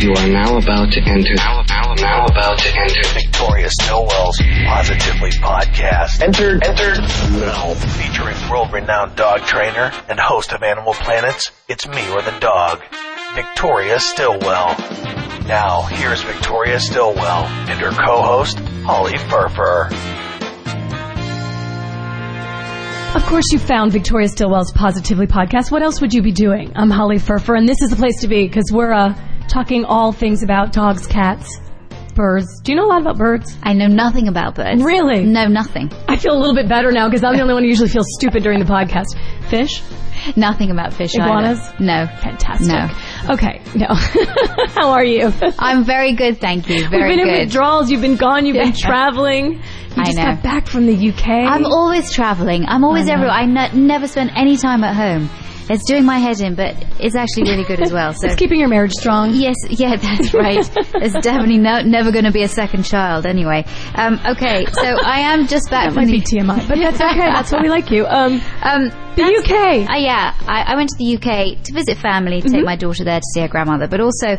You are now about to enter. Now about to enter Victoria Stilwell's Positively Podcast. Entered now. Featuring world-renowned dog trainer and host of Animal Planet's It's Me or the Dog, Victoria Stilwell. Now, here's Victoria Stilwell and her co-host, Holly Furfer. Of course you found Victoria Stilwell's Positively Podcast. What else would you be doing? I'm Holly Furfer, and this is the place to be because we're talking all things about dogs, cats, birds. Do you know a lot about birds? I know nothing about birds. Really? No, nothing. I feel a little bit better now because I'm the only one who usually feels stupid during the podcast. Fish? Nothing about fish. Iguanas? Either. No. Fantastic. No. Okay. No. How are you? I'm very good, thank you. Very good. You've been in withdrawals. You've been gone. You've been traveling. You just got back from the UK. I'm always traveling. I'm always everywhere. I never spend any time at home. It's doing my head in, but it's actually really good as well. So it's keeping your marriage strong. Yes, yeah, that's right. It's definitely never going to be a second child anyway. Okay, so I am just back from the... That might be TMI, but that's okay. That's why we like you. The UK. I went to the UK to visit family, to take my daughter there to see her grandmother, but also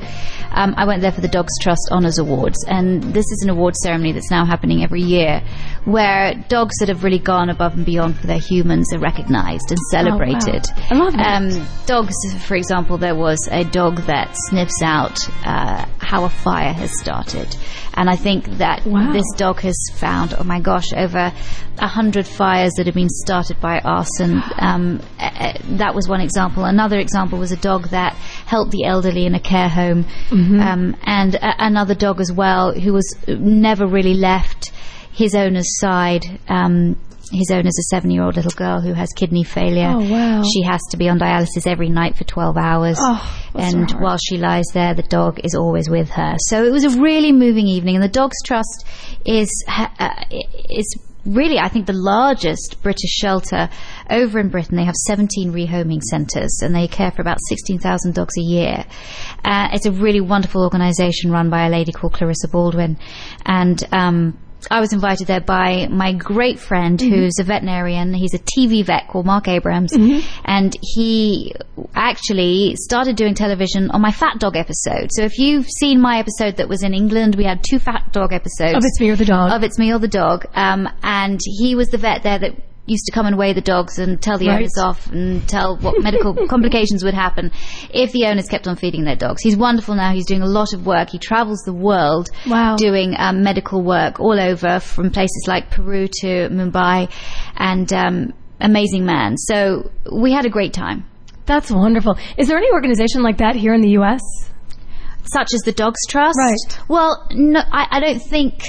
I went there for the Dogs Trust Honours Awards, and this is an award ceremony that's now happening every year where dogs that have really gone above and beyond for their humans are recognised and celebrated. Oh, wow. I love that. Dogs, for example, there was a dog that sniffs out how a fire has started, and I think that this dog has found, oh my gosh, over 100 fires that have been started by arson. That was one example. Another example was a dog that helped the elderly in a care home, and another dog as well who was never really left his owner's side. His owner's a 7-year-old little girl who has kidney failure. Oh, wow. She has to be on dialysis every night for 12 hours. Oh, and while she lies there, the dog is always with her. So it was a really moving evening, and the Dogs Trust is really, I think, the largest British shelter over in Britain. They have 17 rehoming centres, and they care for about 16,000 dogs a year. It's a really wonderful organisation run by a lady called Clarissa Baldwin, and I was invited there by my great friend who's a veterinarian. He's a TV vet called Mark Abrams, and he actually started doing television on my fat dog episode. So if you've seen my episode that was in England, we had 2 fat dog episodes. Of It's Me or the Dog. And he was the vet there that used to come and weigh the dogs and tell the owners off and tell what medical complications would happen if the owners kept on feeding their dogs. He's wonderful now. He's doing a lot of work. He travels the world doing medical work all over, from places like Peru to Mumbai, and amazing man. So we had a great time. That's wonderful. Is there any organization like that here in the U.S.? Such as the Dogs Trust? Right. Well, no, I don't think...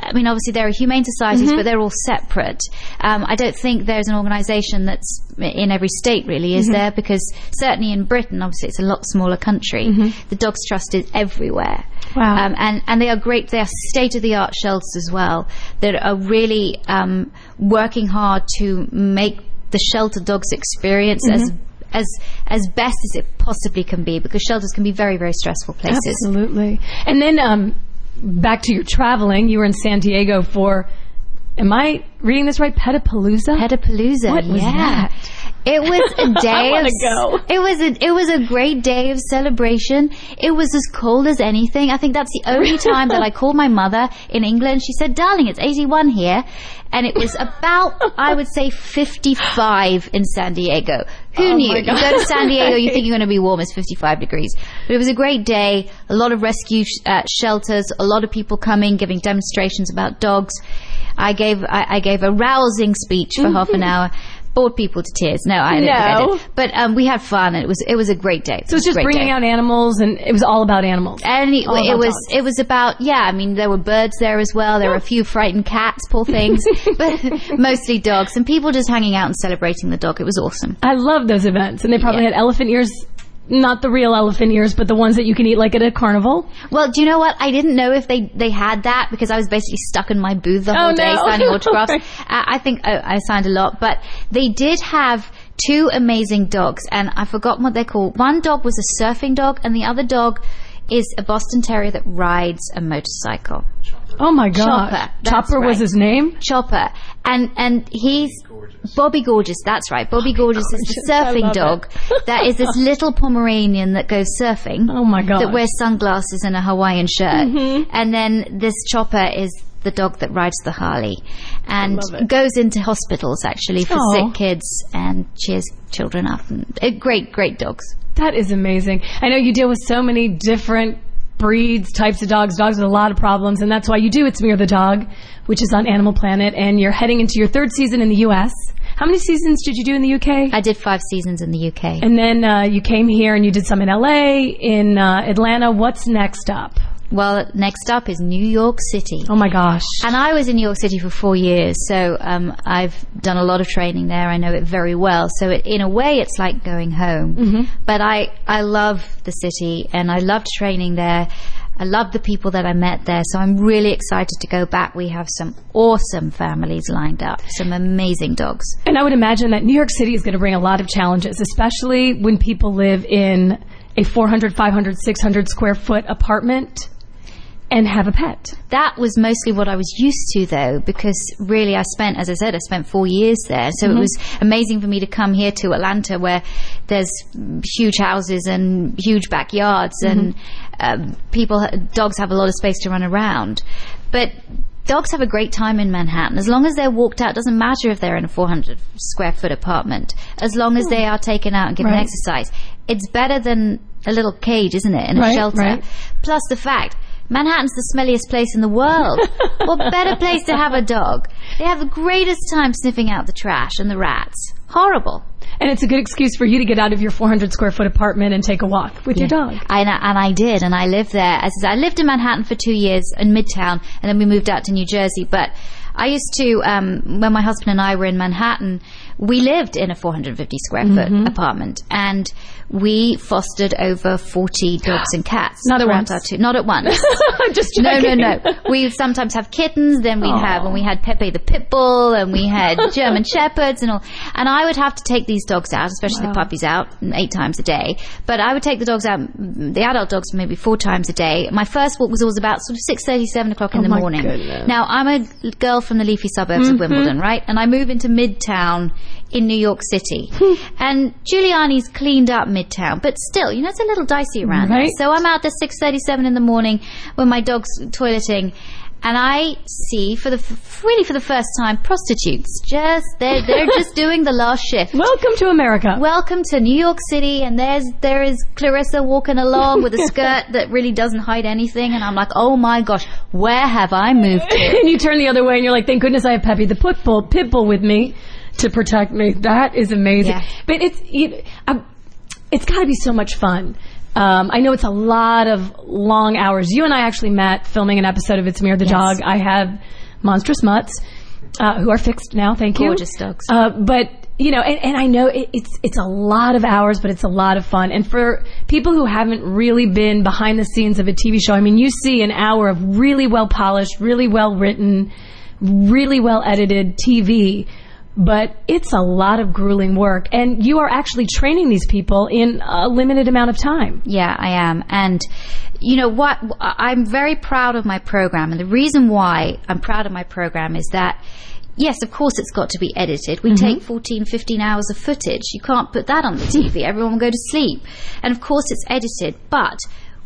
I mean, obviously there are humane societies, but they're all separate. I don't think there's an organisation that's in every state, really, is there? Because certainly in Britain, obviously it's a lot smaller country. The Dogs Trust is everywhere. Wow. And they are great. They are state-of-the-art shelters as well that are really working hard to make the shelter dogs experience as best as it possibly can be, because shelters can be very, very stressful places. Absolutely. And then... back to your traveling. You were in San Diego for, am I reading this right? Petapalooza? Petapalooza. What was that? It was a day. I want to go. It was a great day of celebration. It was as cold as anything. I think that's the only time that I called my mother in England. She said, "Darling, it's 81 here," and it was about, I would say, 55 in San Diego. Who knew? You go to San Diego, you think you're going to be warm. It's 55 degrees. But it was a great day. A lot of rescue shelters. A lot of people coming, giving demonstrations about dogs. I gave a rousing speech for half an hour. Bored people to tears. No, I didn't forget it. But we had fun, and it was a great day. So it was just bringing out animals, and it was all about animals. And it was about I mean, there were birds there as well. There were a few frightened cats, poor things, but mostly dogs, and people just hanging out and celebrating the dog. It was awesome. I love those events, and they probably had elephant ears. Not the real elephant ears, but the ones that you can eat like at a carnival. Well, do you know what? I didn't know if they had that, because I was basically stuck in my booth the whole day signing autographs. I think I signed a lot, but they did have 2 amazing dogs, and I've forgotten what they're called. One dog was a surfing dog, and the other dog is a Boston Terrier that rides a motorcycle. Oh my God! Chopper. Chopper was his name. Chopper, and he's Gorgeous. Bobby Gorgeous. That's right. Bobby Gorgeous is the surfing dog. That is this little Pomeranian that goes surfing. Oh my God! That wears sunglasses and a Hawaiian shirt, mm-hmm. and then this Chopper is the dog that rides the Harley and goes into hospitals actually for sick kids and cheers children up. And great dogs. That is amazing. I know you deal with so many different breeds, types of dogs, dogs with a lot of problems, and that's why you do It's Me or the Dog, which is on Animal Planet, and you're heading into your third season in the U.S. How many seasons did you do in the UK? I did 5 seasons in the UK. And then you came here and you did some in LA, in Atlanta. What's next up? Well, next up is New York City. Oh, my gosh. And I was in New York City for 4 years, so I've done a lot of training there. I know it very well. So in a way, it's like going home. Mm-hmm. But I love the city, and I loved training there. I love the people that I met there, so I'm really excited to go back. We have some awesome families lined up, some amazing dogs. And I would imagine that New York City is going to bring a lot of challenges, especially when people live in a 400, 500, 600 square foot apartment and have a pet. That was mostly what I was used to, though, because really I spent 4 years there. So mm-hmm. It was amazing for me to come here to Atlanta, where there's huge houses and huge backyards, mm-hmm. and dogs have a lot of space to run around. But dogs have a great time in Manhattan. As long as they're walked out, it doesn't matter if they're in a 400 square foot apartment, as long as they are taken out and given exercise. It's better than a little cage, isn't it, in a shelter. Right. Plus the fact Manhattan's the smelliest place in the world. What better place to have a dog? They have the greatest time sniffing out the trash and the rats. Horrible. And it's a good excuse for you to get out of your 400 square foot apartment and take a walk with your dog. I did, and I lived there. I lived in Manhattan for 2 years in Midtown, and then we moved out to New Jersey. But I used to, when my husband and I were in Manhattan, we lived in a 450 square foot mm-hmm. apartment, and we fostered over 40 dogs and cats. Not at once. Not at once. Just joking. No. We sometimes have kittens, then we'd have, and we had Pepe the Pit Bull, and we had German Shepherds and all. And I would have to take these dogs out, especially the puppies out, 8 times a day. But I would take the dogs out, the adult dogs, maybe 4 times a day. My first walk was always about sort of 6:30, 7 o'clock in the morning. Goodness. Now, I'm a girl from the leafy suburbs mm-hmm. of Wimbledon, right? And I move into Midtown in New York City. And Giuliani's cleaned up Midtown, but still, you know, it's a little dicey around there. So I'm out there 6:37 in the morning when my dog's toileting, and I see for the first time prostitutes. Just they're just doing the last shift. Welcome to America. Welcome to New York City. And there is Clarissa walking along with a skirt that really doesn't hide anything, and I'm like, oh my gosh, where have I moved to? And you turn the other way and you're like, thank goodness I have Peppy the Pitbull with me to protect me. That is amazing. Yeah. But it's got to be so much fun. I know it's a lot of long hours. You and I actually met filming an episode of It's Me or the Dog. I have monstrous mutts who are fixed now, thank you. Gorgeous dogs. But, you know, and I know it's a lot of hours, but it's a lot of fun. And for people who haven't really been behind the scenes of a TV show, I mean, you see an hour of really well-polished, really well-written, really well-edited TV. But it's a lot of grueling work, and you are actually training these people in a limited amount of time. Yeah, I am. And you know what? I'm very proud of my program, and the reason why I'm proud of my program is that, yes, of course it's got to be edited. We mm-hmm. take 14, 15 hours of footage. You can't put that on the TV. Everyone will go to sleep. And of course it's edited, but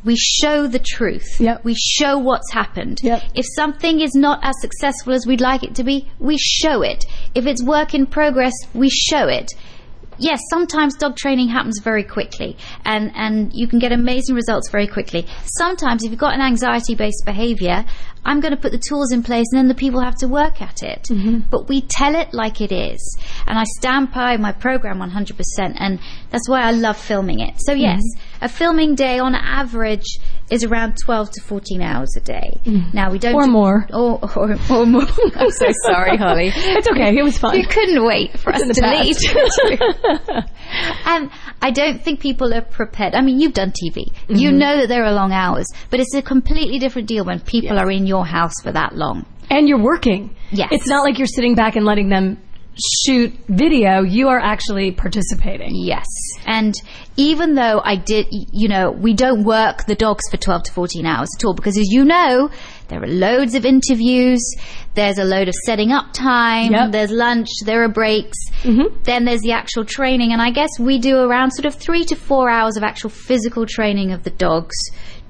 we show the truth. Yep. We show what's happened. Yep. If something is not as successful as we'd like it to be, we show it. If it's work in progress, we show it. Yes, sometimes dog training happens very quickly, and you can get amazing results very quickly. Sometimes if you've got an anxiety-based behavior, I'm going to put the tools in place, and then the people have to work at it. Mm-hmm. But we tell it like it is, and I stand by my program 100%, and that's why I love filming it. So yes, mm-hmm. a filming day on average is around 12 to 14 hours a day. Mm. Now we don't more. Or more. I'm so sorry, Holly. It's okay. It was fun. You couldn't wait for us to leave. I don't think people are prepared. I mean, you've done TV. Mm-hmm. You know that there are long hours, but it's a completely different deal when people are in your house for that long. And you're working. Yes. It's not like you're sitting back and letting them shoot video, you are actually participating. Yes. And even though I did, you know, we don't work the dogs for 12 to 14 hours at all, because as you know, there are loads of interviews, there's a load of setting up time, yep. There's lunch, there are breaks, mm-hmm. Then there's the actual training, and I guess we do around sort of 3 to 4 hours of actual physical training of the dogs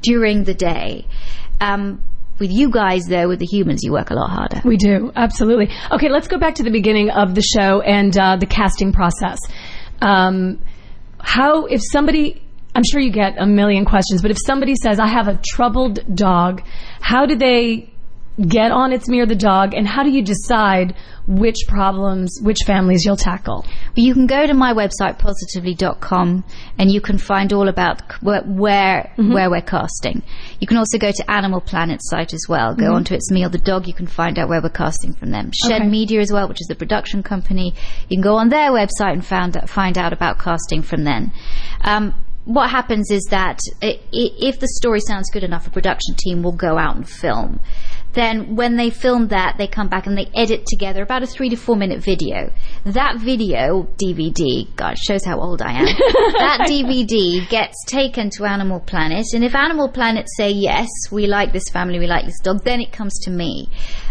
during the day. With you guys, though, with the humans, you work a lot harder. We do, absolutely. Okay, let's go back to the beginning of the show and the casting process. How, if somebody, I'm sure you get a million questions, but if somebody says, I have a troubled dog, how do they get on It's Me or the Dog, and how do you decide which problems, which families you'll tackle? Well, you can go to my website, Positively.com, and you can find all about where we're casting. You can also go to Animal Planet's site as well. Go onto It's Me or the Dog, you can find out where we're casting from them. Shed Media as well, which is the production company. You can go on their website and find out about casting from them. What happens is that if the story sounds good enough, a production team will go out and film. Then when they film that, they come back and they edit together about a 3 to 4 minute video. That video, DVD, God, it shows how old I am. That DVD gets taken to Animal Planet, and if Animal Planet say, yes, we like this family, we like this dog, then it comes to me.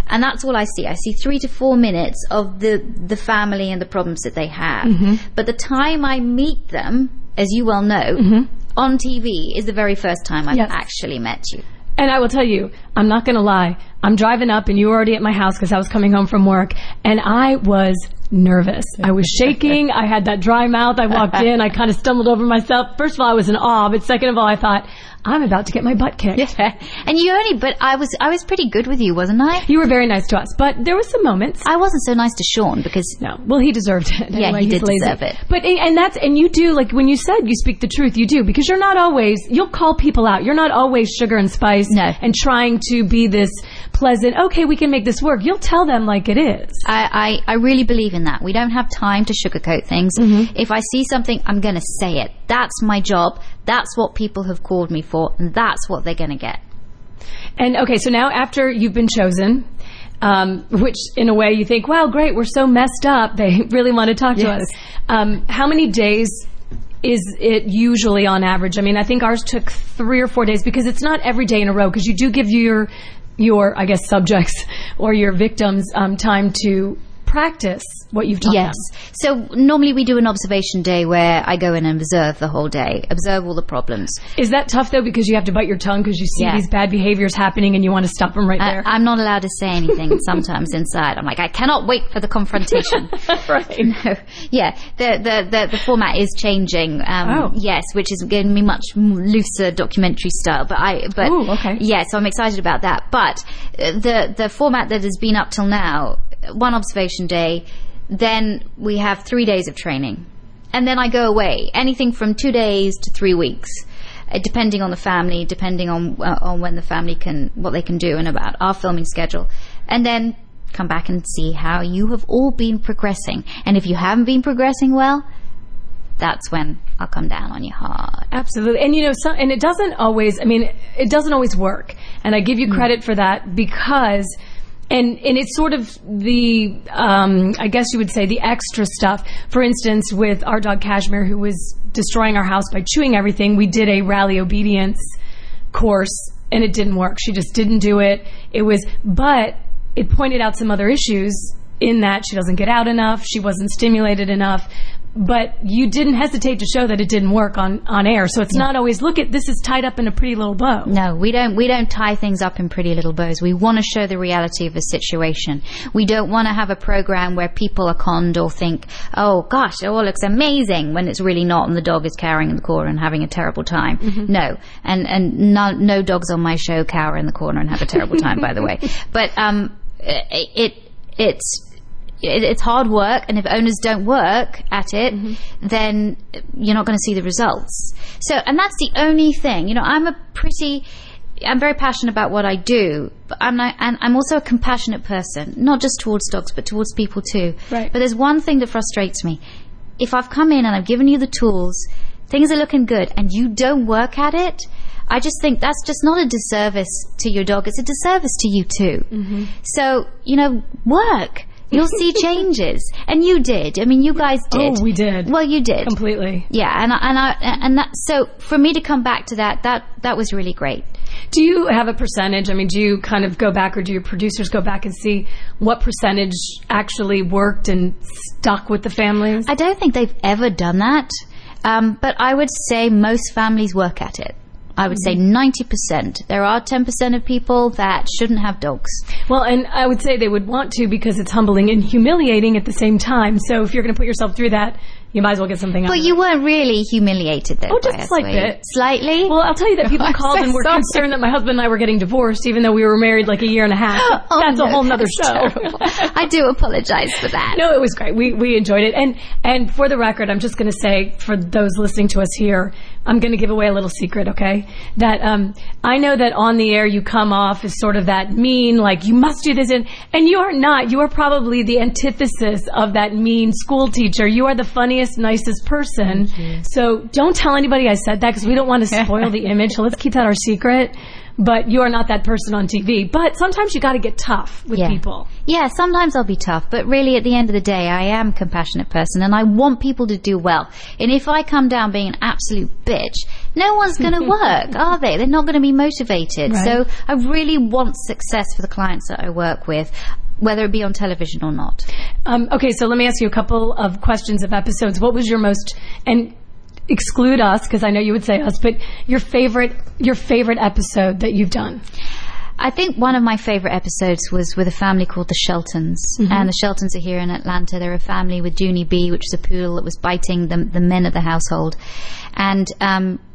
And that's all I see. I see 3 to 4 minutes of the family and the problems that they have. Mm-hmm. But the time I meet them, as you well know, mm-hmm. on TV is the very first time I've actually met you. And I will tell you, I'm not going to lie, I'm driving up and you were already at my house because I was coming home from work, and I was nervous. I was shaking. I had that dry mouth. I walked in. I kind of stumbled over myself. First of all, I was in awe, but second of all, I thought, I'm about to get my butt kicked. Yeah. And you only, but I was pretty good with you, wasn't I? You were very nice to us, but there were some moments. I wasn't so nice to Sean because... No, well, he deserved it. Anyway, yeah, he did deserve it. But, and you do, like when you said you speak the truth, you do, because you're not always, you'll call people out. You're not always sugar and spice and trying to be this pleasant, okay, we can make this work. You'll tell them like it is. I really believe in that. We don't have time to sugarcoat things. Mm-hmm. If I see something, I'm going to say it. That's my job. That's what people have called me for, and that's what they're going to get. And okay, so now after you've been chosen, which in a way you think, wow, great, we're so messed up, they really want to talk to us. How many days is it usually on average? I mean, I think ours took 3 or 4 days, because it's not every day in a row, because you do give your I guess, subjects or your victims time to practice what you've taught them. So normally we do an observation day where I go in and observe the whole day, observe all the problems. Is that tough, though, because you have to bite your tongue because you see these bad behaviors happening and you want to stop them there? I'm not allowed to say anything sometimes inside. I'm like, I cannot wait for the confrontation. Right. No. Yeah, the format is changing, yes, which is giving me much looser documentary style. So I'm excited about that. But the format that has been up till now, one observation day, then we have 3 days of training, and then I go away, anything from 2 days to 3 weeks, depending on the family, depending on when the family can, what they can do, and about our filming schedule, and then come back and see how you have all been progressing. And if you haven't been progressing well, that's when I'll come down on you hard. Absolutely. And you know, and it doesn't always work, and I give you credit for that, because And it's sort of the, I guess you would say, the extra stuff. For instance, with our dog Kashmir, who was destroying our house by chewing everything, we did a rally obedience course, and it didn't work. She just didn't do it. But it pointed out some other issues, in that she doesn't get out enough, she wasn't stimulated enough. But you didn't hesitate to show that it didn't work on air. So it's not always, this is tied up in a pretty little bow. No, we don't tie things up in pretty little bows. We want to show the reality of a situation. We don't want to have a program where people are conned or think, oh gosh, it all looks amazing, when it's really not, and the dog is cowering in the corner and having a terrible time. Mm-hmm. No. And no dogs on my show cower in the corner and have a terrible time, by the way. But it's hard work, and if owners don't work at it, mm-hmm. then you're not going to see the results. So, and that's the only thing. You know, I'm very passionate about what I do, but I'm also a compassionate person, not just towards dogs, but towards people too. Right. But there's one thing that frustrates me. If I've come in and I've given you the tools, things are looking good, and you don't work at it, I just think that's just not a disservice to your dog. It's a disservice to you too. Mm-hmm. So, you know, work. you'll see changes. And you did. I mean, you guys did. Oh, we did. Well, you did. Completely. Yeah. And that, so for me to come back to that was really great. Do you have a percentage? I mean, do you kind of go back, or do your producers go back and see what percentage actually worked and stuck with the families? I don't think they've ever done that. But I would say most families work at it. I would say 90%. There are 10% of people that shouldn't have dogs. Well, and I would say they would want to, because it's humbling and humiliating at the same time. So if you're going to put yourself through that, you might as well get something out of it. But you weren't really humiliated, though. Oh, just a slight bit. Slightly? Well, I'll tell you that people called and were concerned that my husband and I were getting divorced, even though we were married like a year and a half. That's a whole nother show. I do apologize for that. No, it was great. We enjoyed it. And for the record, I'm just going to say, for those listening to us here, I'm going to give away a little secret, okay? That I know that on the air you come off as sort of that mean, like, you must do this. And you are not. You are probably the antithesis of that mean school teacher. You are the funniest, nicest person. So don't tell anybody I said that, because we don't want to spoil the image. So let's keep that our secret. But you are not that person on TV. But sometimes you got to get tough with people. Yeah, sometimes I'll be tough. But really, at the end of the day, I am a compassionate person, and I want people to do well. And if I come down being an absolute bitch, no one's going to work, are they? They're not going to be motivated. Right. So I really want success for the clients that I work with, whether it be on television or not. Okay, so let me ask you a couple of questions of episodes. What was your most... and exclude us, because I know you would say us, but your favorite episode that you've done? I think one of my favorite episodes was with a family called the Sheltons. And the Sheltons are here in Atlanta. They're a family with Junie B, which is a poodle that was biting the men of the household. And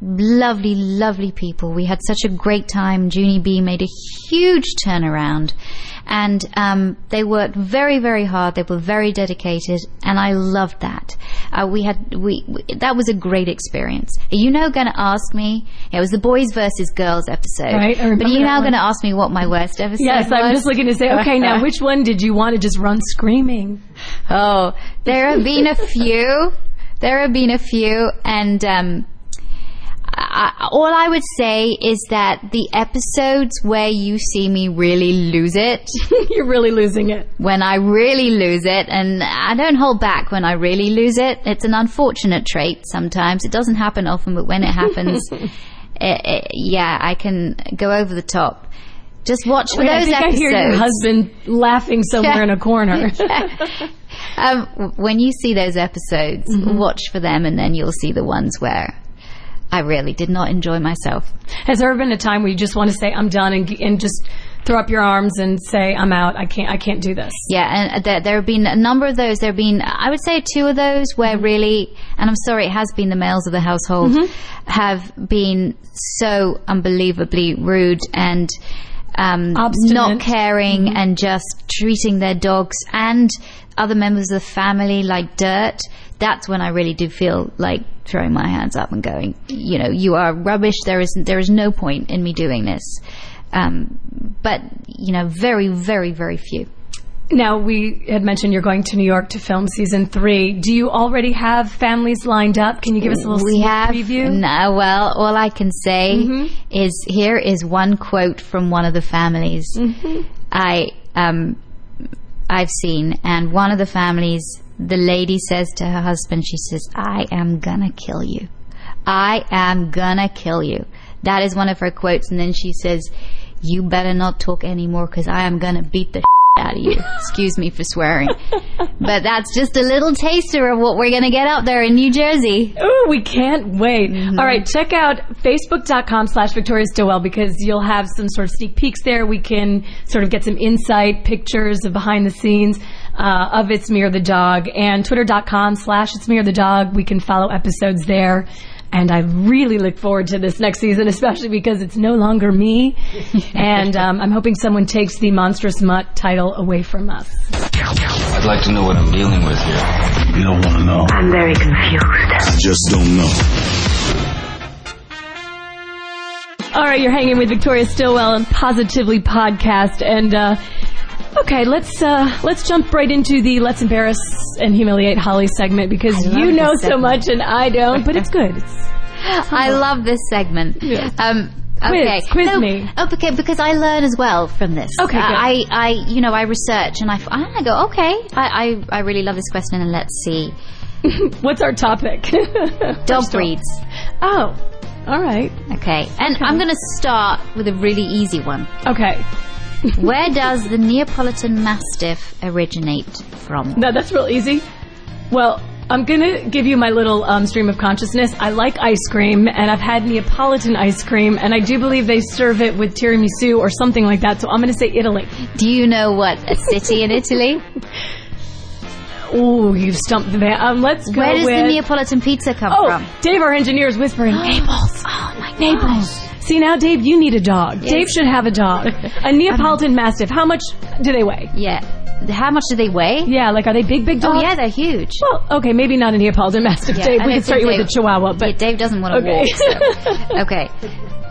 lovely, lovely people. We had such a great time. Junie B made a huge turnaround. And they worked very, very hard. They were very dedicated, and I loved that. We that was a great experience. Are you now going to ask me? It was the boys versus girls episode, right? But are you now going to ask me what my worst episode? Yes, was? I'm just looking to say, okay, now which one did you want to just run screaming? Oh, there have been a few. And all I would say is that the episodes where you see me really lose it. You're really losing it. When I really lose it, and I don't hold back when I really lose it. It's an unfortunate trait sometimes. It doesn't happen often, but when it happens, I can go over the top. Just watch for those episodes. I hear your husband laughing somewhere in a corner. When you see those episodes, watch for them, and then you'll see the ones where I really did not enjoy myself. Has there ever been a time where you just want to say, I'm done, and just throw up your arms and say, I'm out, I can't do this? Yeah, and there have been a number of those. There have been, I would say, two of those where really, and I'm sorry, it has been the males of the household, have been so unbelievably rude and not caring and just treating their dogs and other members of the family like dirt. That's when I really do feel like throwing my hands up and going, you know, you are rubbish. There is no point in me doing this. But, you know, very, very, very few. Now, we had mentioned you're going to New York to film season 3. Do you already have families lined up? Can you give us a little preview? No, well, all I can say is, here is one quote from one of the families I've seen. And one of the families, the lady says to her husband, she says, I am gonna kill you. I am gonna kill you. That is one of her quotes. And then she says, you better not talk anymore, because I am gonna beat the out of you. Excuse me for swearing. But that's just a little taster of what we're going to get out there in New Jersey. Oh, we can't wait. All right, check out Facebook.com/VictoriaStilwell, because you'll have some sort of sneak peeks there. We can sort of get some insight, pictures of behind the scenes of It's Me or the Dog. And Twitter.com/It's Me or the Dog. We can follow episodes there. And I really look forward to this next season, especially because it's no longer me. And I'm hoping someone takes the Monstrous Mutt title away from us. I'd like to know what I'm dealing with here. You don't want to know. I'm very confused. I just don't know. All right, you're hanging with Victoria Stilwell and Positively Podcast. And, okay, let's jump right into the Let's Embarrass and Humiliate Holly segment, because you know so much and I don't, but it's good. I love this segment. Yeah. Okay. Quiz me. Okay, because I learn as well from this. Okay, good. I research and I go, okay, I really love this question, and let's see. What's our topic? Dog breeds. Oh, all right. Okay, and I'm going to start with a really easy one. Okay. Where does the Neapolitan Mastiff originate from? No, that's real easy. Well, I'm going to give you my little stream of consciousness. I like ice cream, and I've had Neapolitan ice cream, and I do believe they serve it with tiramisu or something like that, so I'm going to say Italy. Do you know what a city in Italy? Oh, you've stumped me. Let's go. Where does the Neapolitan pizza come from? Dave, our engineer, is whispering, Naples. Oh, my Naples. Gosh. See, now, Dave, you need a dog. Yes. Dave should have a dog. A Neapolitan Mastiff. How much do they weigh? Yeah. How much do they weigh? Yeah, like, are they big dogs? Oh, yeah, they're huge. Well, okay, maybe not a Neapolitan Mastiff, Dave. We can start you with a Chihuahua. But yeah, Dave doesn't want to walk, so. Okay.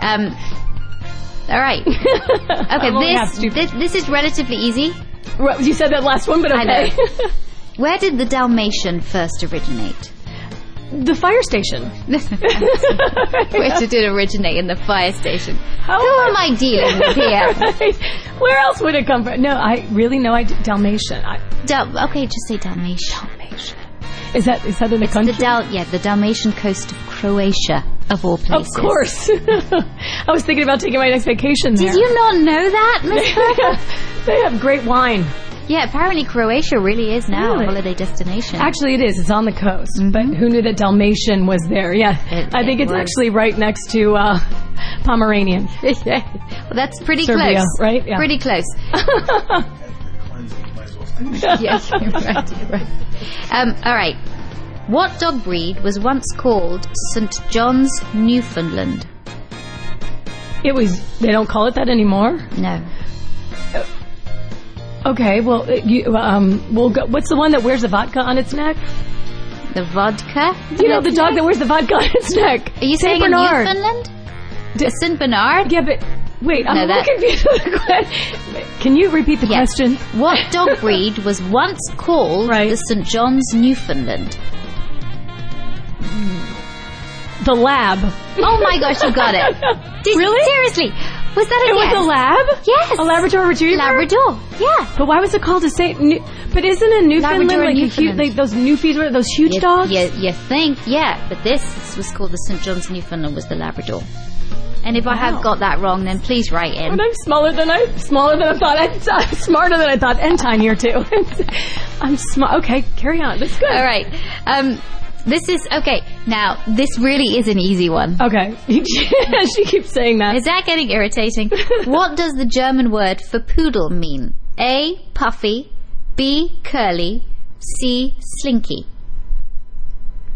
All right. Okay, this is relatively easy. You said that last one, but okay. I know. Where did the Dalmatian first originate? The fire station. Where did it originate? In the fire station. Who am I dealing with here? Right. Where else would it come from? No, I really no idea. Dalmatian. Okay, just say Dalmatian. Dalmatian. Is that in the country? The Dalmatian coast of Croatia, of all places. Of course. I was thinking about taking my next vacation there. Did you not know that, Miss Parker? They have great wine. Yeah, apparently Croatia really is now a holiday destination. Actually, it is. It's on the coast. Mm-hmm. But who knew that Dalmatian was there? Yeah, I think it's actually right next to Pomeranian. Well, that's pretty Serbia, close. Right? Yeah. Pretty close. Yeah, you're right. All right. What dog breed was once called Saint John's Newfoundland? It was... They don't call it that anymore? No. Okay, well, we'll go. What's the one that wears the vodka on its neck? The vodka? You know, the dog that wears the vodka on its neck. Are you saying Bernard. In Newfoundland? Saint Bernard? Yeah, but wait, I'm a little confused with the question. Can you repeat the question? What dog breed was once called the Saint John's Newfoundland? The lab. Oh my gosh, you got it. Really? Seriously. Was that a guess? It was a lab? Yes. A Labrador Retriever? Labrador, yeah. But why was it called a Saint... But isn't a Newfoundland like a huge... Like those Newfies were those huge dogs? Yeah, you think, yeah. But this was called the St. John's Newfoundland was the Labrador. And if I have got that wrong, then please write in. And I'm smaller than I thought. I'm smarter than I thought. And tinier, too. I'm smart. Okay, carry on. That's good. All right. This is, okay, now, this really is an easy one. Okay. She keeps saying that. Is that getting irritating? What does the German word for poodle mean? A, puffy, B, curly, C, slinky.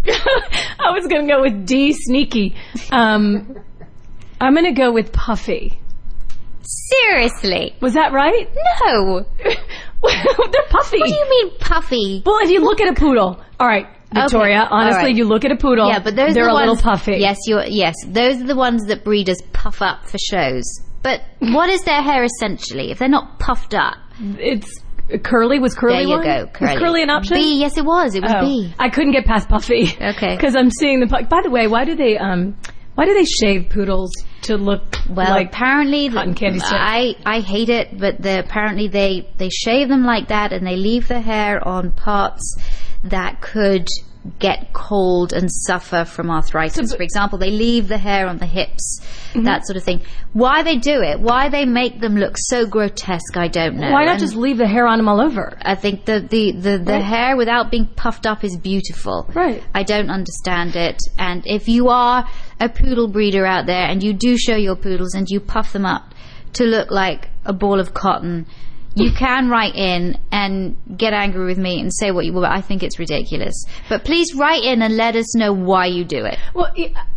I was going to go with D, sneaky. I'm going to go with puffy. Seriously? Was that right? No. They're puffy. What do you mean puffy? Well, if you look at a poodle. All right. Victoria, okay. Honestly, right. You look at a poodle, yeah, but they're a little puffy. Yes, those are the ones that breeders puff up for shows. But what is their hair essentially? If they're not puffed up, it's curly. Was curly? There you go. Curly. Was curly an option? B. Yes, it was. It was B. I couldn't get past puffy. Okay, because I'm seeing the. By the way, why do they shave poodles to look like apparently cotton candy stuff? I hate it, but apparently they shave them like that and they leave the hair on parts that could get cold and suffer from arthritis. For example, they leave the hair on the hips, mm-hmm. that sort of thing. Why they do it, why they make them look so grotesque, I don't know. Why not just leave the hair on them all over? I think the hair without being puffed up is beautiful. Right. I don't understand it. And if you are a poodle breeder out there and you do show your poodles and you puff them up to look like a ball of cotton, you can write in and get angry with me and say what you will, but I think it's ridiculous. But please write in and let us know why you do it. Well,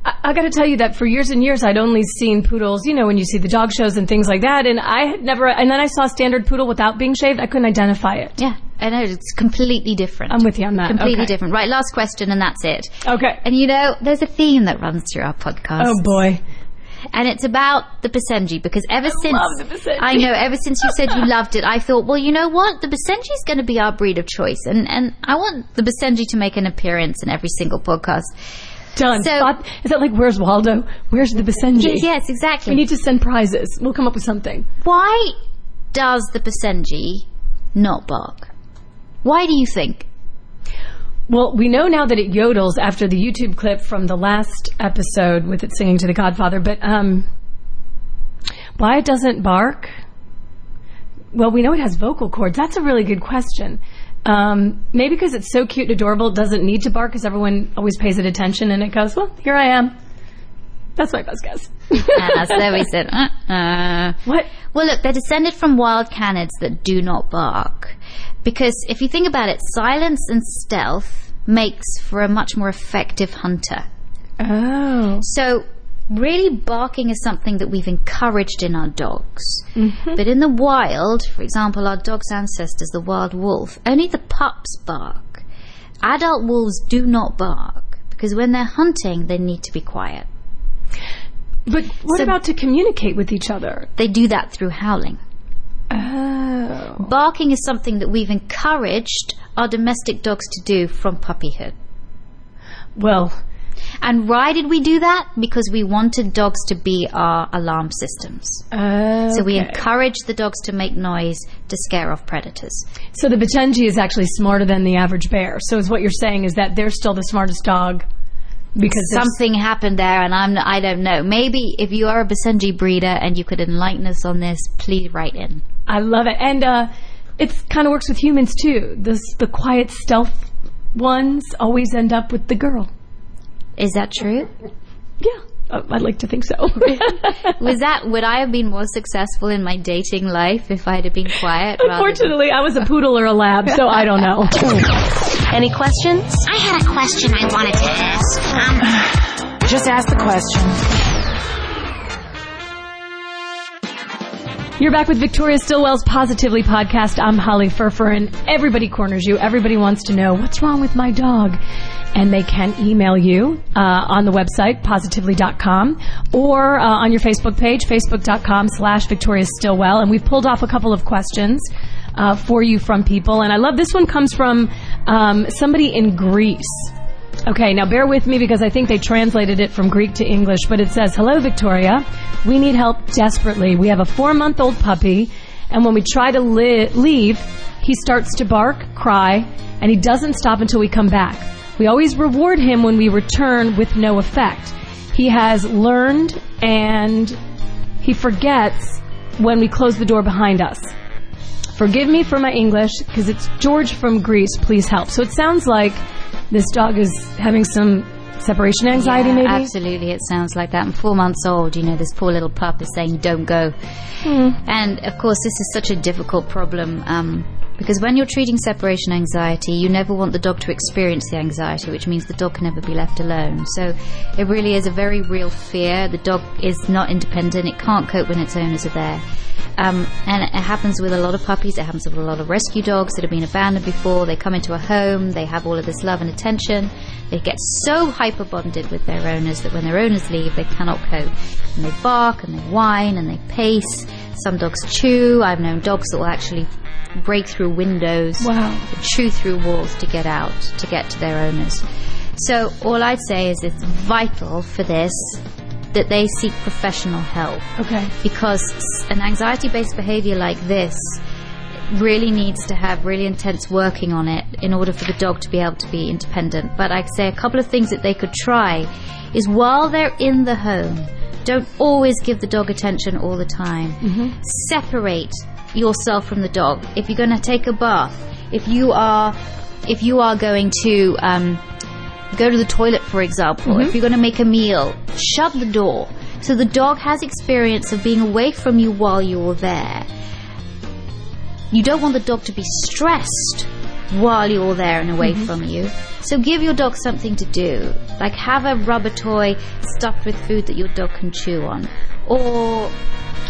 I got to tell you that for years and years I'd only seen poodles, you know, when you see the dog shows and things like that, and I had never... And then I saw standard poodle without being shaved. I couldn't identify it. Yeah, I know. It's completely different. I'm with you on that. Completely different. Right, last question, and that's it. Okay. And, you know, there's a theme that runs through our podcast. Oh, boy. And it's about the Basenji, because ever since you said you loved it, I thought, well, you know what? The Basenji is going to be our breed of choice. And I want the Basenji to make an appearance in every single podcast. Done. So, is that like, where's Waldo? Where's the Basenji? Yes, exactly. We need to send prizes. We'll come up with something. Why does the Basenji not bark? Why do you think? Well, we know now that it yodels after the YouTube clip from the last episode with it singing to The Godfather, but why it doesn't bark? Well, we know it has vocal cords. That's a really good question. Maybe because it's so cute and adorable, it doesn't need to bark because everyone always pays it attention and it goes, well, here I am. That's my best guess. So we said, What? Well, look, they're descended from wild canids that do not bark. Because if you think about it, silence and stealth makes for a much more effective hunter. Oh. So really barking is something that we've encouraged in our dogs. Mm-hmm. But in the wild, for example, our dog's ancestors, the wild wolf, only the pups bark. Adult wolves do not bark because when they're hunting, they need to be quiet. But what about to communicate with each other? They do that through howling. Oh. Barking is something that we've encouraged our domestic dogs to do from puppyhood. Well, and why did we do that? Because we wanted dogs to be our alarm systems. Okay. So we encouraged the dogs to make noise to scare off predators. So the Basenji is actually smarter than the average bear. So is what you're saying is that they're still the smartest dog because something happened there, and I don't know. Maybe if you are a Basenji breeder and you could enlighten us on this, please write in. I love it. And it kind of works with humans too. The quiet stealth ones always end up with the girl. Is that true? Yeah, I'd like to think so. Would I have been more successful in my dating life if I'd have been quiet? Unfortunately, I was a poodle or a lab, so I don't know. Any questions? I had a question I wanted to ask. Just ask the question. You're back with Victoria Stilwell's Positively Podcast. I'm Holly Furfer, and everybody corners you. Everybody wants to know, what's wrong with my dog? And they can email you on the website, Positively.com, or on your Facebook page, Facebook.com/Victoria Stilwell. And we've pulled off a couple of questions for you from people. And I love this one comes from somebody in Greece. Okay, now bear with me because I think they translated it from Greek to English. But it says, hello, Victoria. We need help desperately. We have a 4-month-old puppy. And when we try to leave, he starts to bark, cry, and he doesn't stop until we come back. We always reward him when we return with no effect. He has learned and he forgets when we close the door behind us. Forgive me for my English because it's George from Greece. Please help. So it sounds like this dog is having some separation anxiety, maybe? Absolutely, it sounds like that. I'm 4 months old, you know, this poor little pup is saying, don't go. And, of course, this is such a difficult problem because when you're treating separation anxiety, you never want the dog to experience the anxiety, which means the dog can never be left alone. So it really is a very real fear. The dog is not independent. It can't cope when its owners are there. And it happens with a lot of puppies. It happens with a lot of rescue dogs that have been abandoned before. They come into a home. They have all of this love and attention. They get so hyper-bonded with their owners that when their owners leave, they cannot cope. And they bark and they whine and they pace. Some dogs chew. I've known dogs that will actually break through windows, chew through walls to get out, to get to their owners. So all I'd say is it's vital for this that they seek professional help. Okay. Because an anxiety-based behavior like this really needs to have really intense working on it in order for the dog to be able to be independent. But I'd say a couple of things that they could try is while they're in the home, don't always give the dog attention all the time. Mm-hmm. Separate yourself from the dog. If you're going to take a bath, if you are going to go to the toilet, for example, mm-hmm. if you're going to make a meal, shut the door. So the dog has experience of being away from you while you're there. You don't want the dog to be stressed while you're there and away mm-hmm. from you. So give your dog something to do. Like have a rubber toy stuffed with food that your dog can chew on. Or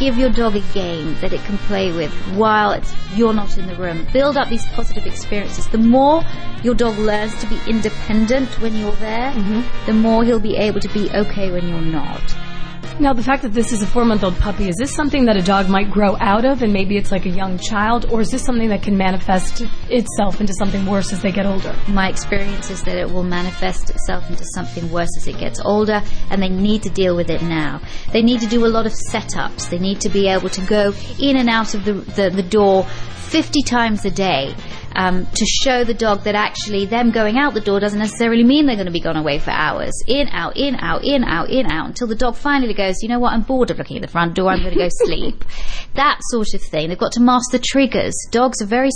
give your dog a game that it can play with while you're not in the room. Build up these positive experiences. The more your dog learns to be independent when you're there, mm-hmm. the more he'll be able to be okay when you're not. Now, the fact that this is a 4-month-old puppy, is this something that a dog might grow out of and maybe it's like a young child, or is this something that can manifest itself into something worse as they get older? My experience is that it will manifest itself into something worse as it gets older, and they need to deal with it now. They need to do a lot of setups. They need to be able to go in and out of the door 50 times a day to show the dog that actually them going out the door doesn't necessarily mean they're going to be gone away for hours. In, out, in, out, in, out, in, out, until the dog finally goes, you know what, I'm bored of looking at the front door, I'm going to go sleep. That sort of thing. They've got to master triggers. Dogs are very,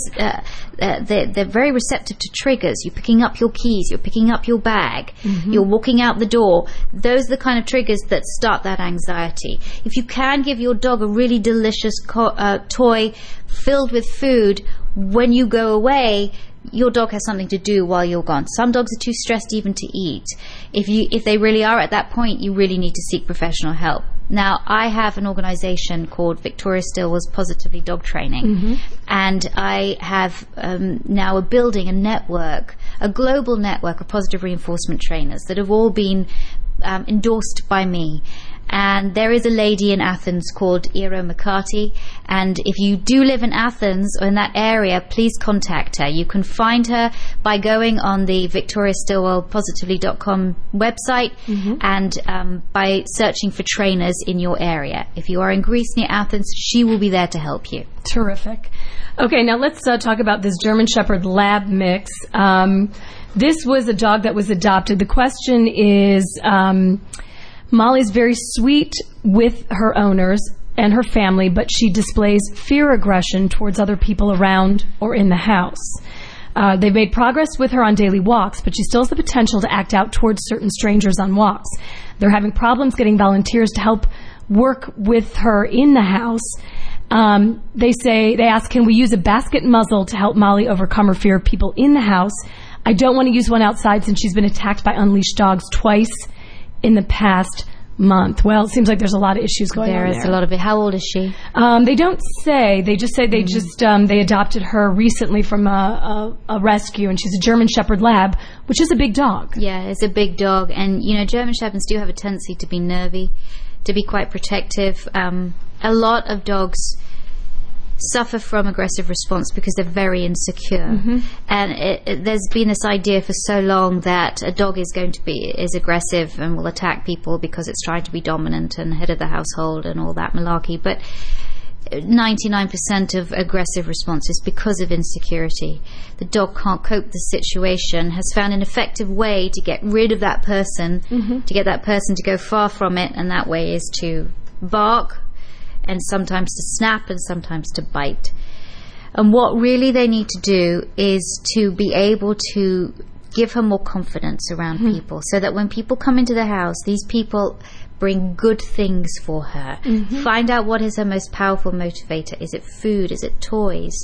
they're very receptive to triggers. You're picking up your keys, you're picking up your bag, mm-hmm. you're walking out the door. Those are the kind of triggers that start that anxiety. If you can give your dog a really delicious toy filled with food, when you go away, your dog has something to do while you're gone. Some dogs are too stressed even to eat. If they really are at that point, you really need to seek professional help. Now, I have an organization called Victoria Stilwell's Positively Dog Training, mm-hmm. and I have now building a network, a global network of positive reinforcement trainers that have all been endorsed by me. And there is a lady in Athens called Eero McCarty, and if you do live in Athens or in that area, please contact her. You can find her by going on the VictoriaStilwellPositively.com website, mm-hmm. and by searching for trainers in your area. If you are in Greece near Athens, she will be there to help you. Terrific. Okay, now let's talk about this German Shepherd lab mix. This was a dog that was adopted. The question is... Molly's very sweet with her owners and her family, but she displays fear aggression towards other people around or in the house. They've made progress with her on daily walks, but she still has the potential to act out towards certain strangers on walks. They're having problems getting volunteers to help work with her in the house. They ask, can we use a basket muzzle to help Molly overcome her fear of people in the house? I don't want to use one outside since she's been attacked by unleashed dogs twice in the past month. Well, it seems like there's a lot of issues going on there. There is a lot of it. How old is she? They don't say. They just say they they adopted her recently from a rescue, and she's a German Shepherd lab, which is a big dog. Yeah, it's a big dog, and you know, German Shepherds do have a tendency to be nervy, to be quite protective. A lot of dogs suffer from aggressive response because they're very insecure, mm-hmm. and there's been this idea for so long that a dog is aggressive and will attack people because it's trying to be dominant and head of the household and all that malarkey, but 99% of aggressive response is because of insecurity. The dog can't cope with the situation, has found an effective way to get rid of that person, mm-hmm. to get that person to go far from it, and that way is to bark, and sometimes to snap, and sometimes to bite. And what really they need to do is to be able to give her more confidence around mm-hmm. people, so that when people come into the house, these people bring good things for her. Mm-hmm. Find out what is her most powerful motivator. Is it food? Is it toys?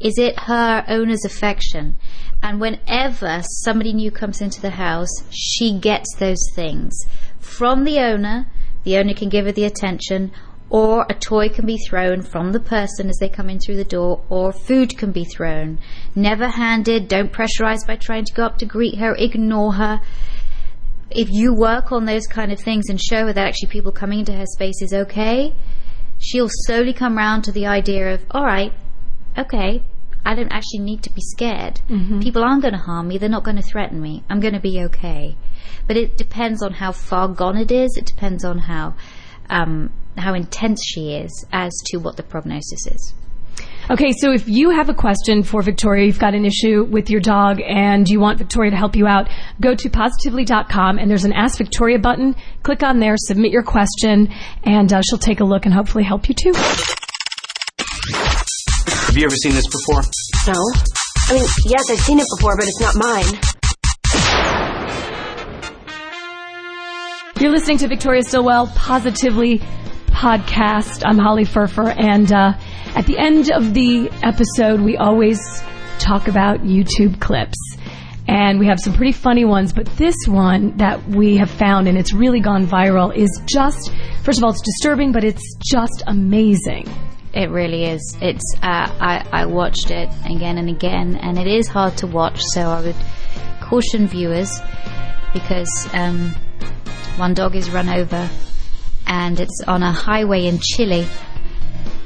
Is it her owner's affection? And whenever somebody new comes into the house, she gets those things. From the owner, can give her the attention, or a toy can be thrown from the person as they come in through the door, or food can be thrown. Never handed, don't pressurize by trying to go up to greet her, ignore her. If you work on those kind of things and show her that actually people coming into her space is okay, she'll slowly come round to the idea of, all right, okay, I don't actually need to be scared. Mm-hmm. People aren't going to harm me, they're not going to threaten me, I'm going to be okay. But it depends on how far gone it is, it depends on how intense she is as to what the prognosis is. Okay, so if you have a question for Victoria, you've got an issue with your dog and you want Victoria to help you out, go to Positively.com and there's an Ask Victoria button. Click on there, submit your question, and she'll take a look and hopefully help you too. Have you ever seen this before? No. I mean, yes, I've seen it before, but it's not mine. You're listening to Victoria Stilwell Positively Podcast. I'm Holly Furfer, and at the end of the episode, we always talk about YouTube clips. And we have some pretty funny ones, but this one that we have found, and it's really gone viral, is just, first of all, it's disturbing, but it's just amazing. It really is. It's I watched it again and again, and it is hard to watch, so I would caution viewers because... one dog is run over and it's on a highway in Chile,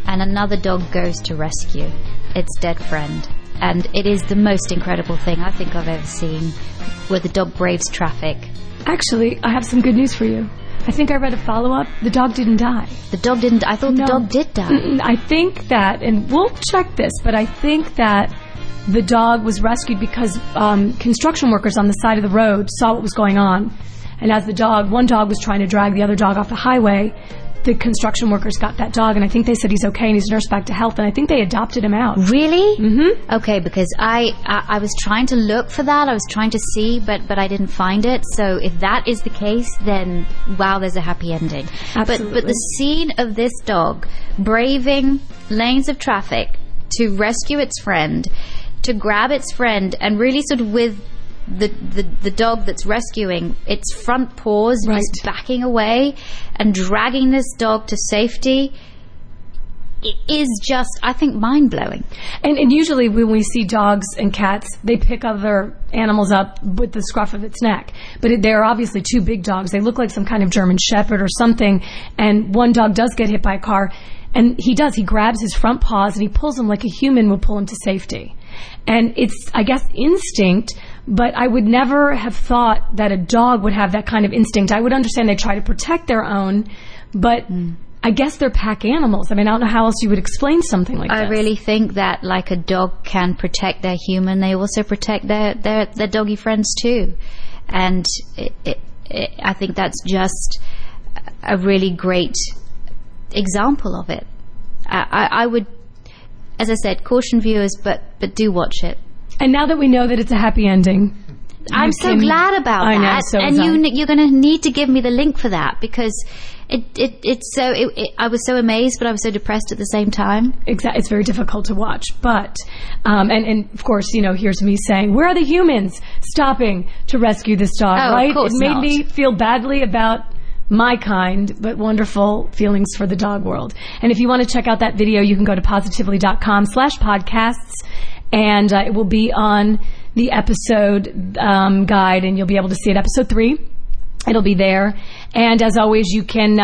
and another dog goes to rescue its dead friend. And it is the most incredible thing I think I've ever seen, where the dog braves traffic. Actually, I have some good news for you. I think I read a follow-up. The dog didn't die. The dog didn't die? I thought the dog did die. I think that, and we'll check this, but I think that the dog was rescued because construction workers on the side of the road saw what was going on. And as one dog was trying to drag the other dog off the highway, the construction workers got that dog, and I think they said he's okay and he's nursed back to health, and I think they adopted him out. Really? Mm-hmm. Okay, because I was trying to look for that. I was trying to see, but I didn't find it. So if that is the case, then wow, there's a happy ending. Absolutely. But the scene of this dog braving lanes of traffic to rescue its friend, to grab its friend, and really sort of with the dog that's rescuing, its front paws just backing away and dragging this dog to safety, it is just, I think, mind-blowing. And usually when we see dogs and cats, they pick other animals up with the scruff of its neck. But they're obviously two big dogs. They look like some kind of German Shepherd or something. And one dog does get hit by a car, and he does. He grabs his front paws, and he pulls him like a human would pull him to safety. And it's, I guess, instinct, but I would never have thought that a dog would have that kind of instinct. I would understand they try to protect their own, but I guess they're pack animals. I mean, I don't know how else you would explain something like that. I really think that, like a dog can protect their human, they also protect their doggy friends too. And I think that's just a really great example of it. I would, as I said, caution viewers, but do watch it. And now that we know that it's a happy ending, I'm so glad about that. I know, so and you're going to need to give me the link for that, because I was so amazed, but I was so depressed at the same time. Exactly, it's very difficult to watch. But and of course, you know, here's me saying, where are the humans stopping to rescue this dog? Oh, right? Of course it made me feel badly about my kind, but wonderful feelings for the dog world. And if you want to check out that video, you can go to Positively.com/podcasts, and it will be on the episode guide, and you'll be able to see it, episode 3. It'll be there. And as always, you can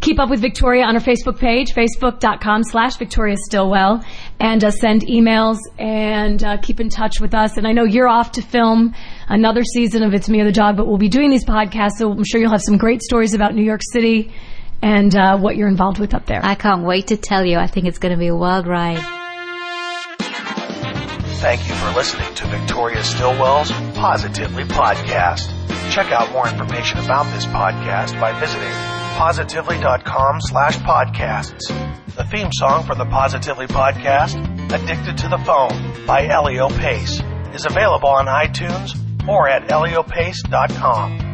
keep up with Victoria on her Facebook page, facebook.com/VictoriaStilwell, and send emails and keep in touch with us. And I know you're off to film another season of It's Me or the Dog, but we'll be doing these podcasts, so I'm sure you'll have some great stories about New York City and what you're involved with up there. I can't wait to tell you. I think it's going to be a wild ride. Thank you for listening to Victoria Stilwell's Positively Podcast. Check out more information about this podcast by visiting Positively.com/podcasts. The theme song for the Positively Podcast, Addicted to the Phone by Elio Pace, is available on iTunes or at eliopace.com.